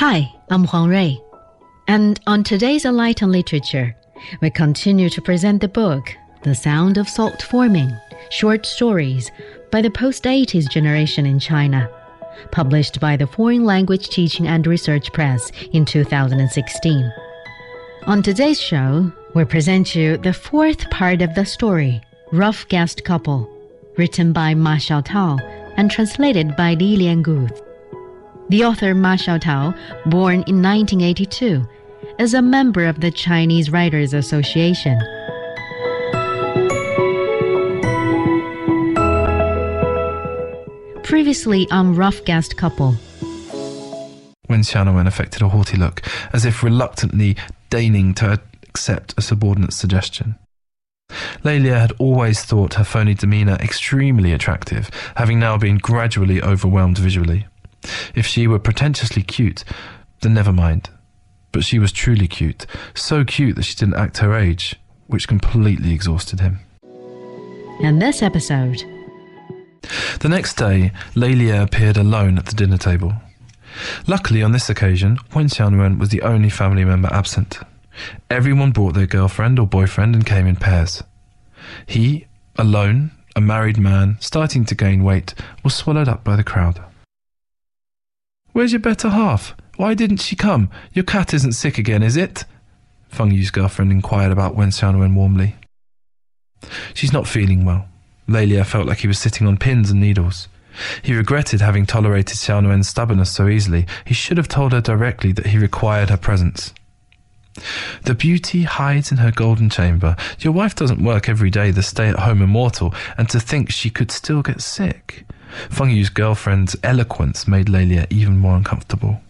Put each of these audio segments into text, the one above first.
Hi, I'm Huang Rui, and on today's A Light on Literature, we continue to present the book, The Sound of Salt Forming, Short Stories by the Post-80s Generation in China, published by the Foreign Language Teaching and Research Press in 2016. On today's show, we present you the fourth part of the story, Rough Guest Couple, written by Ma Xiaotao and translated by Li Liangu. The author Ma Xiaotao, born in 1982, is a member of the Chinese Writers Association. Previously on Rough Guest Couple. When Xiaonan affected a haughty look, as if reluctantly deigning to accept a subordinate's suggestion. Lelia had always thought her phony demeanour extremely attractive, having now been gradually overwhelmed visually. If she were pretentiously cute, then never mind. But she was truly cute, so cute that she didn't act her age, which completely exhausted him. And this episode. The next day, Lelia appeared alone at the dinner table. Luckily, on this occasion, Wen Xiaonuan was the only family member absent. Everyone brought their girlfriend or boyfriend and came in pairs. He, alone, a married man, starting to gain weight, was swallowed up by the crowd. "Where's your better half? Why didn't she come? Your cat isn't sick again, is it?" Feng Yu's girlfriend inquired about Wen Xiaonuan warmly. "She's not feeling well." Lelia felt like he was sitting on pins and needles. He regretted having tolerated Xiaonuan's stubbornness so easily. He should have told her directly that he required her presence. "The beauty hides in her golden chamber. Your wife doesn't work every day, the stay-at-home immortal, and to think she could still get sick." Feng Yu's girlfriend's eloquence made Lelia even more uncomfortable.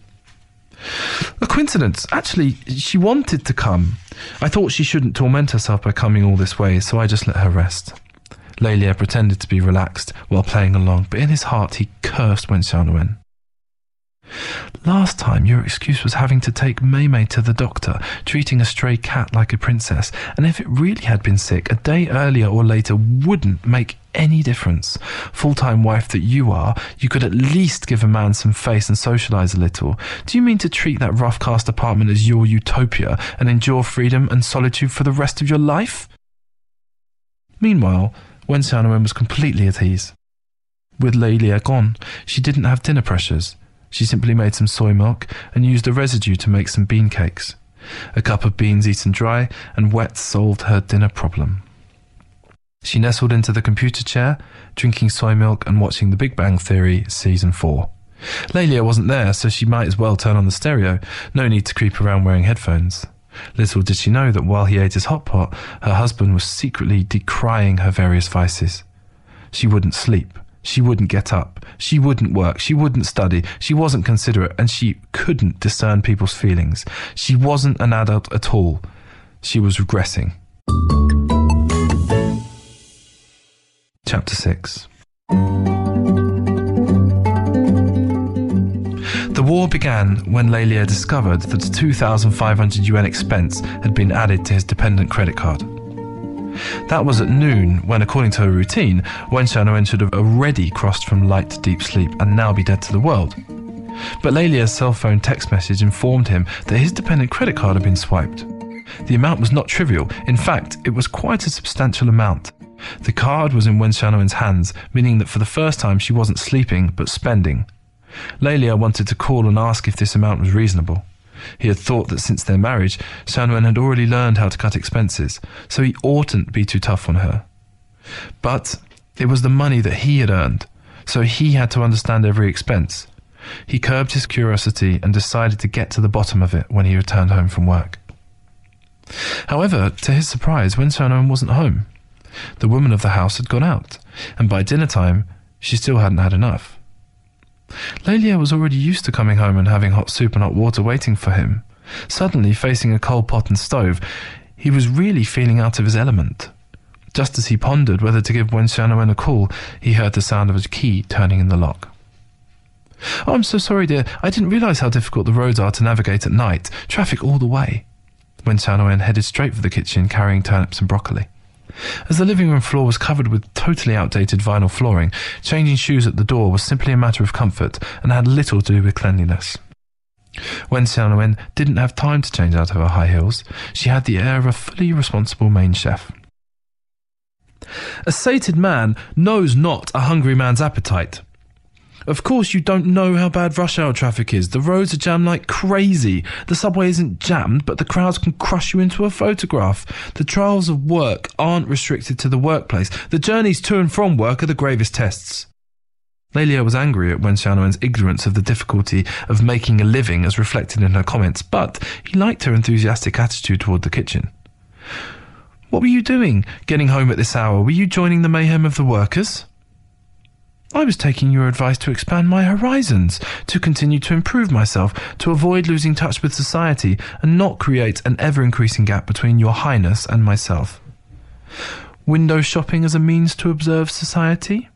"A coincidence. Actually, she wanted to come. I thought she shouldn't torment herself by coming all this way, so I just let her rest." Lelia pretended to be relaxed while playing along, but in his heart he cursed Wen Xiaonuan. "Last time your excuse was having to take Meimei to the doctor, treating a stray cat like a princess, and if it really had been sick, a day earlier or later wouldn't make any difference. Full-time wife that you are, you could at least give a man some face and socialise a little. Do you mean to treat that rough-cast apartment as your utopia and endure freedom and solitude for the rest of your life?" Meanwhile, Wen Xiaonuan was completely at ease. With Lelia gone, she didn't have dinner pressures. She simply made some soy milk and used the residue to make some bean cakes. A cup of beans eaten dry and wet solved her dinner problem. She nestled into the computer chair, drinking soy milk and watching The Big Bang Theory Season 4. Lelia wasn't there, so she might as well turn on the stereo. No need to creep around wearing headphones. Little did she know that while he ate his hot pot, her husband was secretly decrying her various vices. She wouldn't sleep. She wouldn't get up. She wouldn't work. She wouldn't study. She wasn't considerate, and she couldn't discern people's feelings. She wasn't an adult at all. She was regressing. Chapter 6. The war began when Lelia discovered that a 2,500 yuan expense had been added to his dependent credit card. That was at noon when, according to her routine, Wen Xiaonuan should have already crossed from light to deep sleep and now be dead to the world. But Lelia's cell phone text message informed him that his dependent credit card had been swiped. The amount was not trivial. In fact, it was quite a substantial amount. The card was in Wen Xiaonuan's hands, meaning that for the first time she wasn't sleeping but spending. Lelia wanted to call and ask if this amount was reasonable. He had thought that since their marriage, Xiaonuan had already learned how to cut expenses, so he oughtn't be too tough on her. But it was the money that he had earned, so he had to understand every expense. He curbed his curiosity and decided to get to the bottom of it when he returned home from work. However, to his surprise, when Xiaonuan wasn't home, the woman of the house had gone out, and by dinner time, she still hadn't had enough. Lelia was already used to coming home and having hot soup and hot water waiting for him. Suddenly, facing a coal pot and stove, he was really feeling out of his element. Just as he pondered whether to give Wen Xiaowen a call, he heard the sound of his key turning in the lock. "Oh, I'm so sorry, dear. I didn't realize how difficult the roads are to navigate at night. Traffic all the way." Wen Xiaowen headed straight for the kitchen, carrying turnips and broccoli. As the living room floor was covered with totally outdated vinyl flooring, changing shoes at the door was simply a matter of comfort and had little to do with cleanliness. Wen Xiaowen didn't have time to change out of her high heels. She had the air of a fully responsible main chef. "A sated man knows not a hungry man's appetite. Of course you don't know how bad rush hour traffic is. The roads are jammed like crazy. The subway isn't jammed, but the crowds can crush you into a photograph. The trials of work aren't restricted to the workplace. The journeys to and from work are the gravest tests." Lelia was angry at Wen Xiaonuan's ignorance of the difficulty of making a living as reflected in her comments, but he liked her enthusiastic attitude toward the kitchen. "What were you doing, getting home at this hour? Were you joining the mayhem of the workers?" "I was taking your advice to expand my horizons, to continue to improve myself, to avoid losing touch with society, and not create an ever-increasing gap between your highness and myself." "Window shopping as a means to observe society?"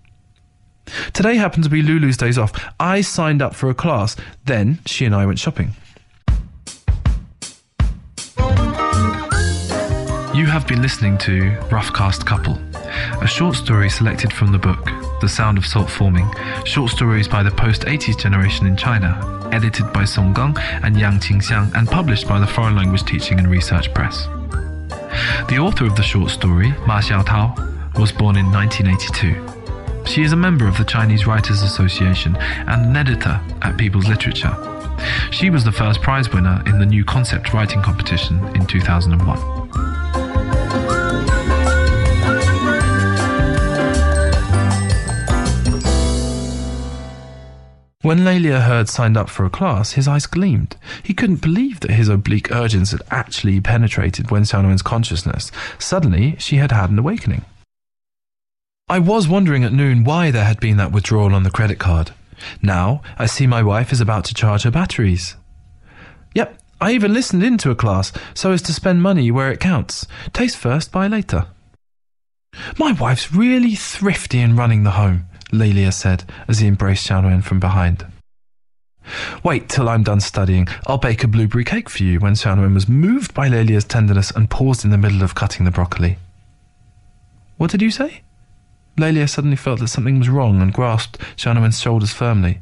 "Today happened to be Lulu's days off. I signed up for a class. Then she and I went shopping." You have been listening to Rough Guest Couple, a short story selected from the book The Sound of Salt Forming, short stories by the post-80s generation in China, edited by Song Gong and Yang Qingxiang and published by the Foreign Language Teaching and Research Press. The author of the short story, Ma Xiaotao, was born in 1982. She is a member of the Chinese Writers Association and an editor at People's Literature. She was the first prize winner in the New Concept Writing Competition in 2001. When Lelia heard signed up for a class, his eyes gleamed. He couldn't believe that his oblique urgence had actually penetrated Wen Xiaonuan's consciousness. Suddenly, she had had an awakening. "I was wondering at noon why there had been that withdrawal on the credit card. Now, I see my wife is about to charge her batteries. Yep, I even listened into a class so as to spend money where it counts. Taste first, buy later." "My wife's really thrifty in running the home," Lelia said as he embraced Xiaonuan from behind. "Wait till I'm done studying. I'll bake a blueberry cake for you," when Xiaonuan was moved by Lelia's tenderness and paused in the middle of cutting the broccoli. "What did you say?" Lelia suddenly felt that something was wrong and grasped Xiaonuan's shoulders firmly.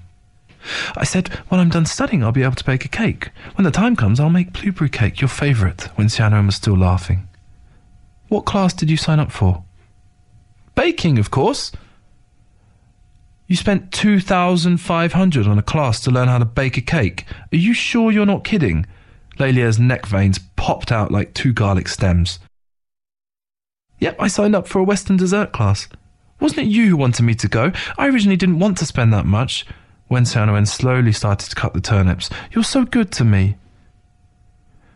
"I said, when I'm done studying, I'll be able to bake a cake. When the time comes, I'll make blueberry cake, your favourite," when Xiaonuan was still laughing. "What class did you sign up for?" "Baking, of course." "You spent 2,500 on a class to learn how to bake a cake. Are you sure you're not kidding?" Lelia's neck veins popped out like two garlic stems. "Yep, I signed up for a Western dessert class. Wasn't it you who wanted me to go? I originally didn't want to spend that much." Wen Xiaonuan slowly started to cut the turnips. "You're so good to me."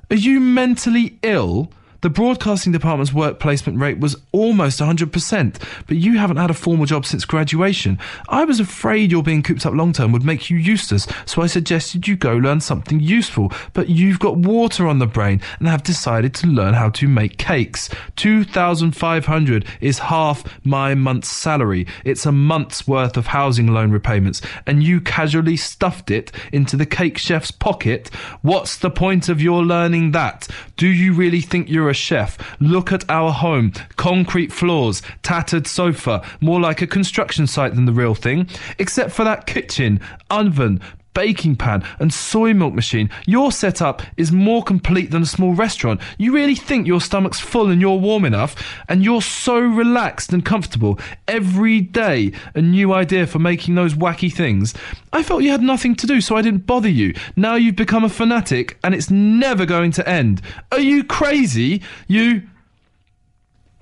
"Are you mentally ill? The broadcasting department's work placement rate was almost 100%, but you haven't had a formal job since graduation. I was afraid your being cooped up long-term would make you useless, so I suggested you go learn something useful, but you've got water on the brain and have decided to learn how to make cakes. 2,500 is half my month's salary. It's a month's worth of housing loan repayments, and you casually stuffed it into the cake chef's pocket. What's the point of your learning that? Do you really think you're a chef? Look at our home. Concrete floors, tattered sofa, more like a construction site than the real thing. Except for that kitchen, oven, baking pan and soy milk machine, your setup is more complete than a small restaurant. You really think your stomach's full and you're warm enough? And you're so relaxed and comfortable. Every day a new idea for making those wacky things. I felt you had nothing to do, so I didn't bother you. Now you've become a fanatic and it's never going to end. Are you crazy? You..."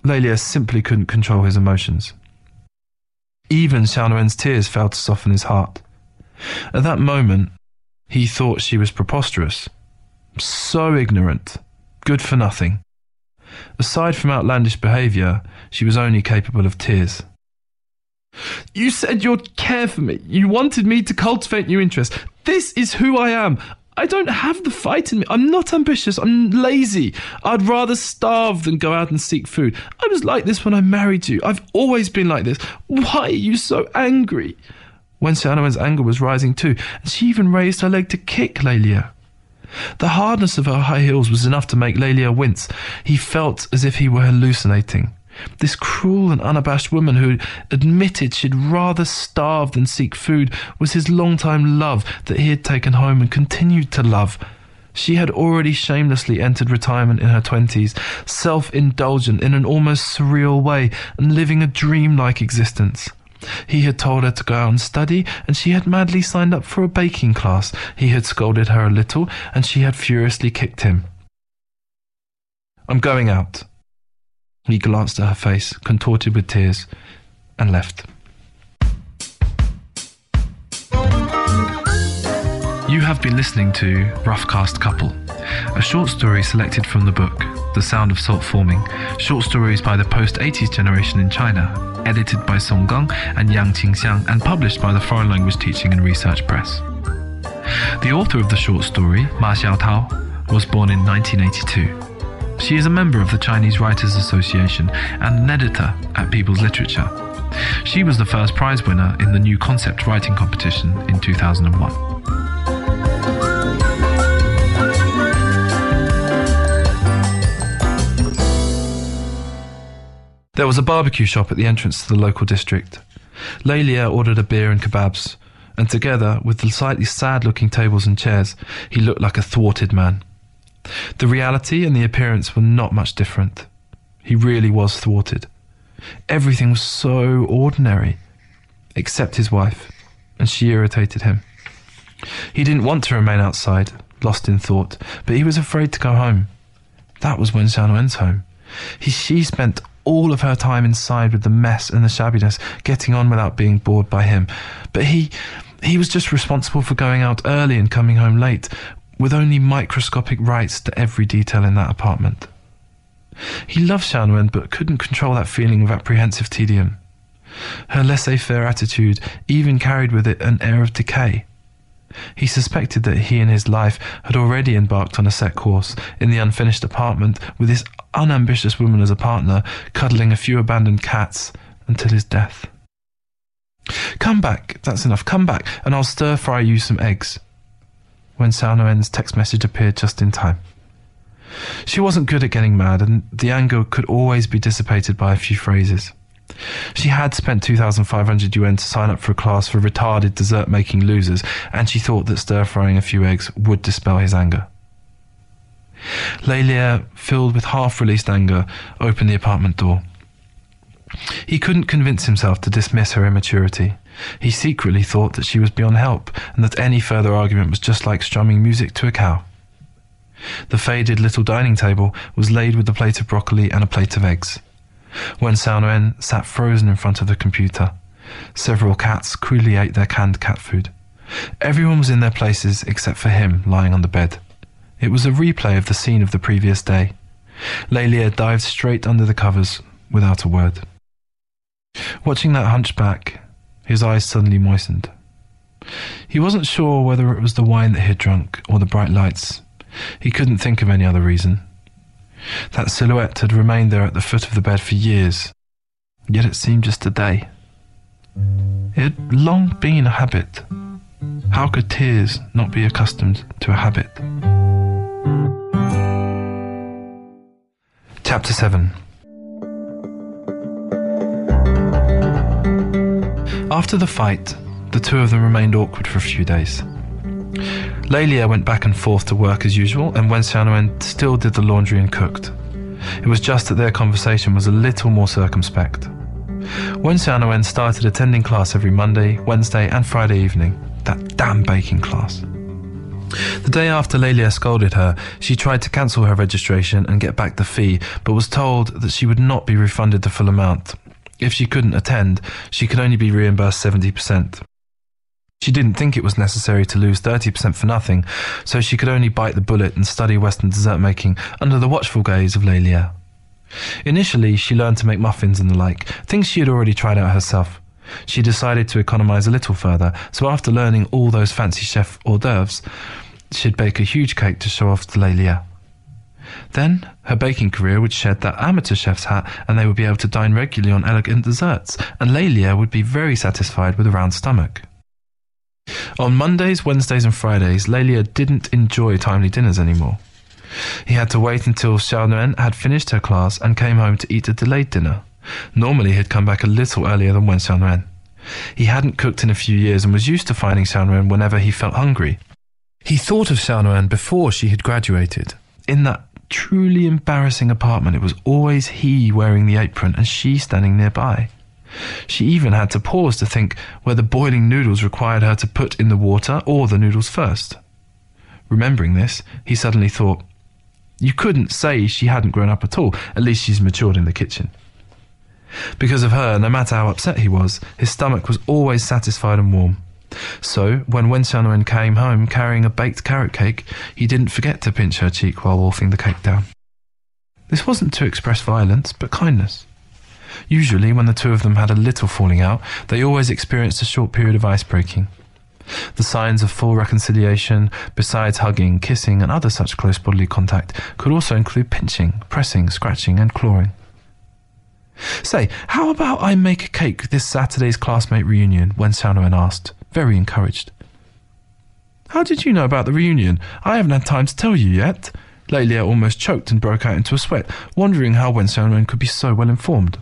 Lelia simply couldn't control his emotions. Even Xiaonuan's tears failed to soften his heart. At that moment, he thought she was preposterous, so ignorant, good for nothing. Aside from outlandish behaviour, she was only capable of tears. You said you'd care for me. You wanted me to cultivate new interests. This is who I am. I don't have the fight in me. I'm not ambitious. I'm lazy. I'd rather starve than go out and seek food. I was like this when I married you. I've always been like this. Why are you so angry? Wen Xiaonuan's anger was rising too, and she even raised her leg to kick Lei Lia. The hardness of her high heels was enough to make Lei Lia wince. He felt as if he were hallucinating. This cruel and unabashed woman who admitted she'd rather starve than seek food was his long-time love that he had taken home and continued to love. She had already shamelessly entered retirement in her 20s, self-indulgent in an almost surreal way and living a dreamlike existence. He had told her to go out and study, and she had madly signed up for a baking class. He had scolded her a little, and she had furiously kicked him. "I'm going out." He glanced at her face, contorted with tears, and left. You have been listening to Rough Guest Couple, a short story selected from the book The Sound of Salt Forming, short stories by the post-80s generation in China, edited by Song Gong and Yang Qingxiang and published by the Foreign Language Teaching and Research Press. The author of the short story, Ma Xiaotao, was born in 1982. She is a member of the Chinese Writers Association and an editor at People's Literature. She was the first prize winner in the New Concept Writing Competition in 2001. There was a barbecue shop at the entrance to the local district. Lei Lia ordered a beer and kebabs, and together with the slightly sad-looking tables and chairs, he looked like a thwarted man. The reality and the appearance were not much different. He really was thwarted. Everything was so ordinary, except his wife, and she irritated him. He didn't want to remain outside, lost in thought, but he was afraid to go home. That was Wen Xiaonuan's home. She spent all of her time inside with the mess and the shabbiness, getting on without being bored by him. But he was just responsible for going out early and coming home late, with only microscopic rights to every detail in that apartment. He loved Xiaonuan but couldn't control that feeling of apprehensive tedium. Her laissez-faire attitude even carried with it an air of decay. He suspected that he and his life had already embarked on a set course in the unfinished apartment with this unambitious woman as a partner, cuddling a few abandoned cats until his death. "Come back, that's enough, come back, and I'll stir-fry you some eggs." When Xiaonuan's text message appeared just in time. She wasn't good at getting mad, and the anger could always be dissipated by a few phrases. She had spent 2,500 yuan to sign up for a class for retarded dessert-making losers, and she thought that stir-frying a few eggs would dispel his anger. Lei Lia, filled with half-released anger, opened the apartment door. He couldn't convince himself to dismiss her immaturity. He secretly thought that she was beyond help and that any further argument was just like strumming music to a cow. The faded little dining table was laid with a plate of broccoli and a plate of eggs. Wen Xiaonuan sat frozen in front of the computer. Several cats coolly ate their canned cat food. Everyone was in their places except for him lying on the bed. It was a replay of the scene of the previous day. Lei Lia dived straight under the covers without a word. Watching that hunchback, his eyes suddenly moistened. He wasn't sure whether it was the wine that he had drunk or the bright lights. He couldn't think of any other reason. That silhouette had remained there at the foot of the bed for years, yet it seemed just a day. It had long been a habit. How could tears not be accustomed to a habit? Chapter 7. After the fight, the two of them remained awkward for a few days. Lei Lia went back and forth to work as usual, and Wen Xiaonuan still did the laundry and cooked. It was just that their conversation was a little more circumspect. Wen Xiaonuan started attending class every Monday, Wednesday and Friday evening, that damn baking class. The day after Lei Lia scolded her, she tried to cancel her registration and get back the fee, but was told that she would not be refunded the full amount. If she couldn't attend, she could only be reimbursed 70%. She didn't think it was necessary to lose 30% for nothing, so she could only bite the bullet and study Western dessert making under the watchful gaze of Lei Lia. Initially, she learned to make muffins and the like, things she had already tried out herself. she decided to economize a little further. So after learning all those fancy chef hors d'oeuvres, she'd bake a huge cake to show off to Lei Lia. Then her baking career would shed that amateur chef's hat and they would be able to dine regularly on elegant desserts, and Lei Lia would be very satisfied with a round stomach. On Mondays, Wednesdays and Fridays, Lei Lia didn't enjoy timely dinners anymore. He had to wait until Xiao Nguyen had finished her class and came home to eat a delayed dinner. Normally he'd come back a little earlier than when Xiao Nguyen. He hadn't cooked in a few years and was used to finding Xiao Nguyen whenever he felt hungry. He thought of Xiao Nguyen before she had graduated. In that truly embarrassing apartment, it was always he wearing the apron and she standing nearby. She even had to pause to think whether boiling noodles required her to put in the water or the noodles first. Remembering this, he suddenly thought, you couldn't say she hadn't grown up at all, at least she's matured in the kitchen. Because of her, no matter how upset he was, his stomach was always satisfied and warm. So, when Wen Xiaonan came home carrying a baked carrot cake, he didn't forget to pinch her cheek while wolfing the cake down. This wasn't to express violence, but kindness. Usually, when the two of them had a little falling out, they always experienced a short period of ice-breaking. The signs of full reconciliation, besides hugging, kissing, and other such close bodily contact, could also include pinching, pressing, scratching, and clawing. Say, how about I make a cake this Saturday's classmate reunion, Wen Xiaonan asked, very encouraged. How did you know about the reunion? I haven't had time to tell you yet. Lei Lia almost choked and broke out into a sweat, wondering how Wen Xiaonan could be so well informed.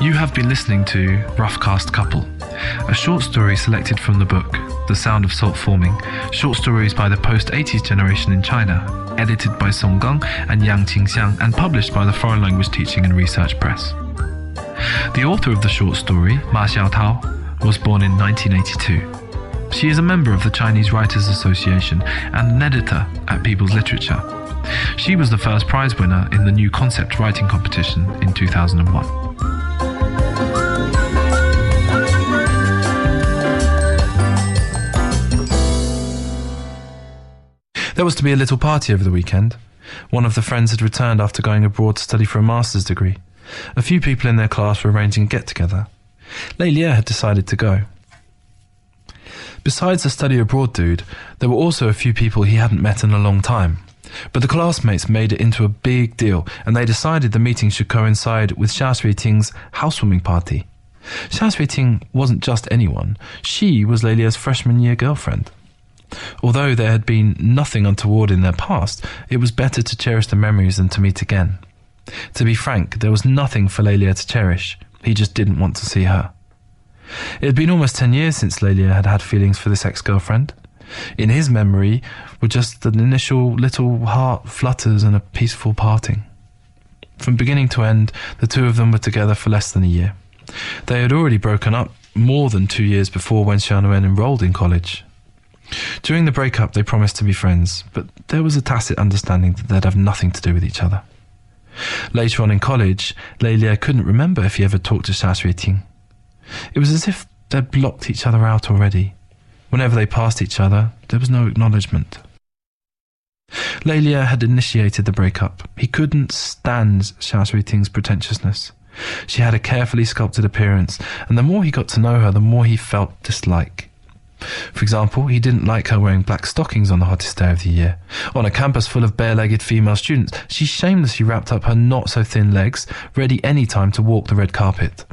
You have been listening to Rough Guest Couple, a short story selected from the book The Sound of Salt Forming, short stories by the post-80s generation in China, edited by Song Gong and Yang Qingxiang and published by the Foreign Language Teaching and Research Press. The author of the short story, Ma Xiaotao, was born in 1982. She is a member of the Chinese Writers Association and an editor at People's Literature. She was the first prize winner in the New Concept Writing Competition in 2001. There was to be a little party over the weekend. One of the friends had returned after going abroad to study for a master's degree. A few people in their class were arranging a get-together. Lei Lia had decided to go. Besides the study abroad dude, there were also a few people he hadn't met in a long time. But the classmates made it into a big deal, and they decided the meeting should coincide with Xiao Xue Ting's housewarming party. Xiao Xue Ting wasn't just anyone. She was Lei Lia's freshman year girlfriend. Although there had been nothing untoward in their past, it was better to cherish the memories than to meet again. To be frank, there was nothing for Lei Lia to cherish. He just didn't want to see her. It had been almost 10 years since Lei Lia had had feelings for this ex-girlfriend. In his memory were just the initial little heart flutters and a peaceful parting. From beginning to end, the two of them were together for less than a year. They had already broken up more than 2 years before when Xiao Nguyen enrolled in college. During the breakup, they promised to be friends, but there was a tacit understanding that they'd have nothing to do with each other. Later on in college, Lei Lia couldn't remember if he ever talked to Xiao Xue Ting. It was as if they'd blocked each other out already. Whenever they passed each other, there was no acknowledgement. Lei Lia had initiated the breakup. He couldn't stand Xiao Xue Ting's pretentiousness. She had a carefully sculpted appearance, and the more he got to know her, the more he felt dislike. For example, he didn't like her wearing black stockings on the hottest day of the year. On a campus full of bare-legged female students, she shamelessly wrapped up her not-so-thin legs, ready any time to walk the red carpet.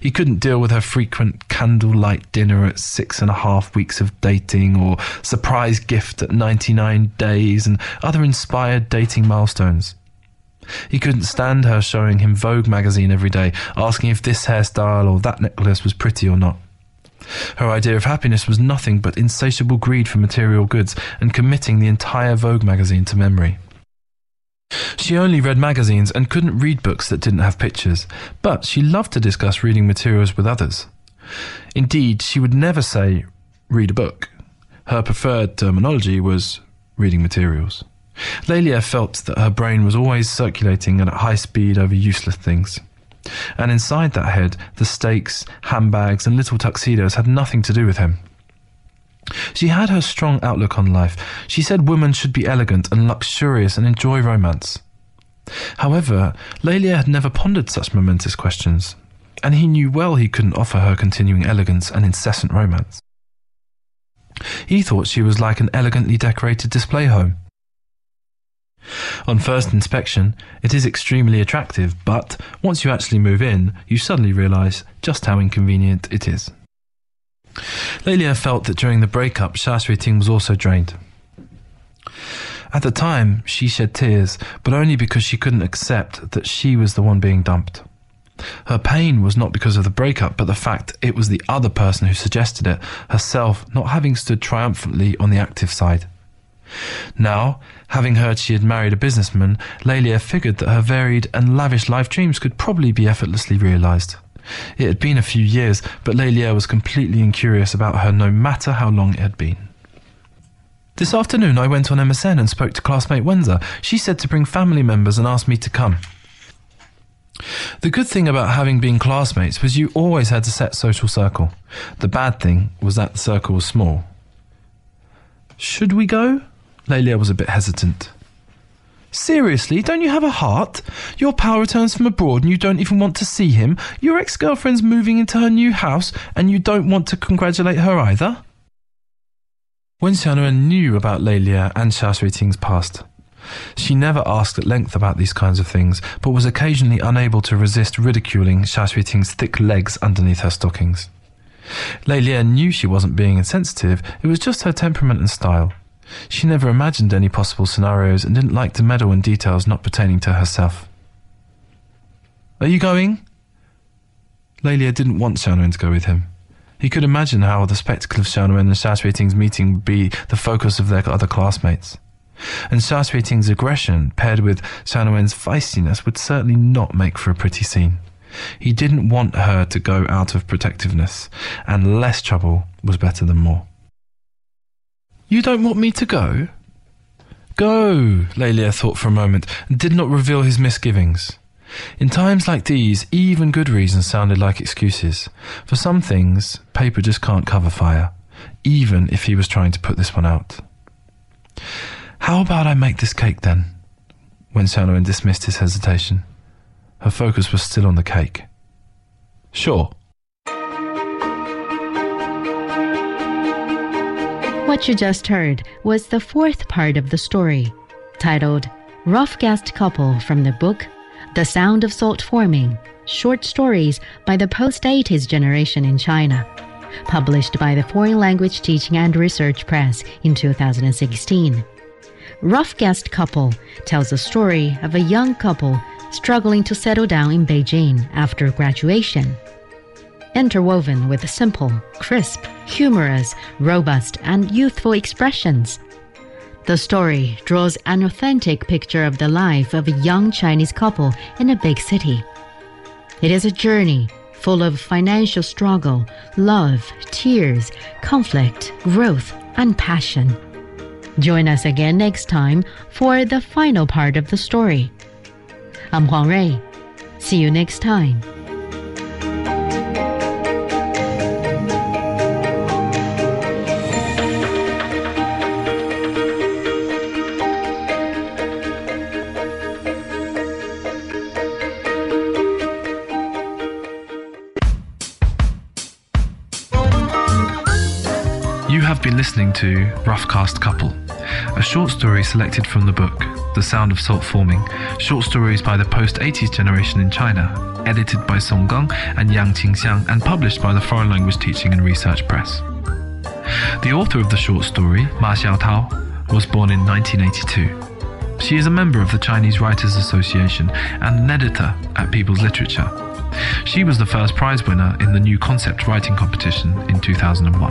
He couldn't deal with her frequent candlelight dinner at 6.5 weeks of dating, or surprise gift at 99 days, and other inspired dating milestones. He couldn't stand her showing him Vogue magazine every day, asking if this hairstyle or that necklace was pretty or not. Her idea of happiness was nothing but insatiable greed for material goods and committing the entire Vogue magazine to memory. She only read magazines and couldn't read books that didn't have pictures, but she loved to discuss reading materials with others. Indeed, she would never say, read a book. Her preferred terminology was reading materials. Lei Lia felt that her brain was always circulating at a high speed over useless things. And inside that head, the steaks, handbags and little tuxedos had nothing to do with him. She had her strong outlook on life. She said women should be elegant and luxurious and enjoy romance. However, Lelia had never pondered such momentous questions, and he knew well he couldn't offer her continuing elegance and incessant romance. He thought she was like an elegantly decorated display home. On first inspection, it is extremely attractive, but once you actually move in, you suddenly realize just how inconvenient it is. Lelia felt that during the breakup, Xiao Xue Ting was also drained. At the time, she shed tears, but only because she couldn't accept that she was the one being dumped. Her pain was not because of the breakup, but the fact it was the other person who suggested it, herself not having stood triumphantly on the active side. Now, having heard she had married a businessman, Lelia figured that her varied and lavish life dreams could probably be effortlessly realized. It had been a few years, but Lelia was completely incurious about her no matter how long it had been. This afternoon I went on MSN and spoke to classmate Wenza. She said to bring family members and asked me to come. The good thing about having been classmates was you always had a set social circle. The bad thing was that the circle was small. Should we go? Lelia was a bit hesitant. Seriously, don't you have a heart? Your pal returns from abroad and you don't even want to see him. Your ex-girlfriend's moving into her new house and you don't want to congratulate her either. Wen Xiaonuan knew about Lelia and Xiao Xue Ting's past. She never asked at length about these kinds of things, but was occasionally unable to resist ridiculing Xiao Xue Ting's thick legs underneath her stockings. Lelia knew she wasn't being insensitive, it was just her temperament and style. She never imagined any possible scenarios and didn't like to meddle in details not pertaining to herself. Are you going? Lelia didn't want Xiaonuan to go with him. He could imagine how the spectacle of Xiaonuan and Xiao Xue Ting's meeting would be the focus of their other classmates. And Xiao Xue Ting's aggression paired with Xiaonuan's feistiness would certainly not make for a pretty scene. He didn't want her to go out of protectiveness, and less trouble was better than more. You don't want me to go? Go, Lelia thought for a moment, and did not reveal his misgivings. In times like these, even good reasons sounded like excuses. For some things, paper just can't cover fire, even if he was trying to put this one out. How about I make this cake then? When Xiaonuan dismissed his hesitation. Her focus was still on the cake. Sure. What you just heard was the fourth part of the story, titled Rough Guest Couple from the book The Sound of Salt Forming, Short Stories by the Post-80s Generation in China, published by the Foreign Language Teaching and Research Press in 2016. Rough Guest Couple tells the story of a young couple struggling to settle down in Beijing after graduation. Interwoven with simple, crisp, humorous, robust, and youthful expressions. The story draws an authentic picture of the life of a young Chinese couple in a big city. It is a journey full of financial struggle, love, tears, conflict, growth, and passion. Join us again next time for the final part of the story. I'm Huang Rui. See you next time. Listening to Rough Guest Couple, a short story selected from the book The Sound of Salt Forming, Short Stories by the Post-80s Generation in China, edited by Song Gong and Yang Qingxiang and published by the Foreign Language Teaching and Research Press. The author of the short story, Ma Xiaotao, was born in 1982. She is a member of the Chinese Writers Association and an editor at People's Literature. She was the first prize winner in the New Concept Writing Competition in 2001.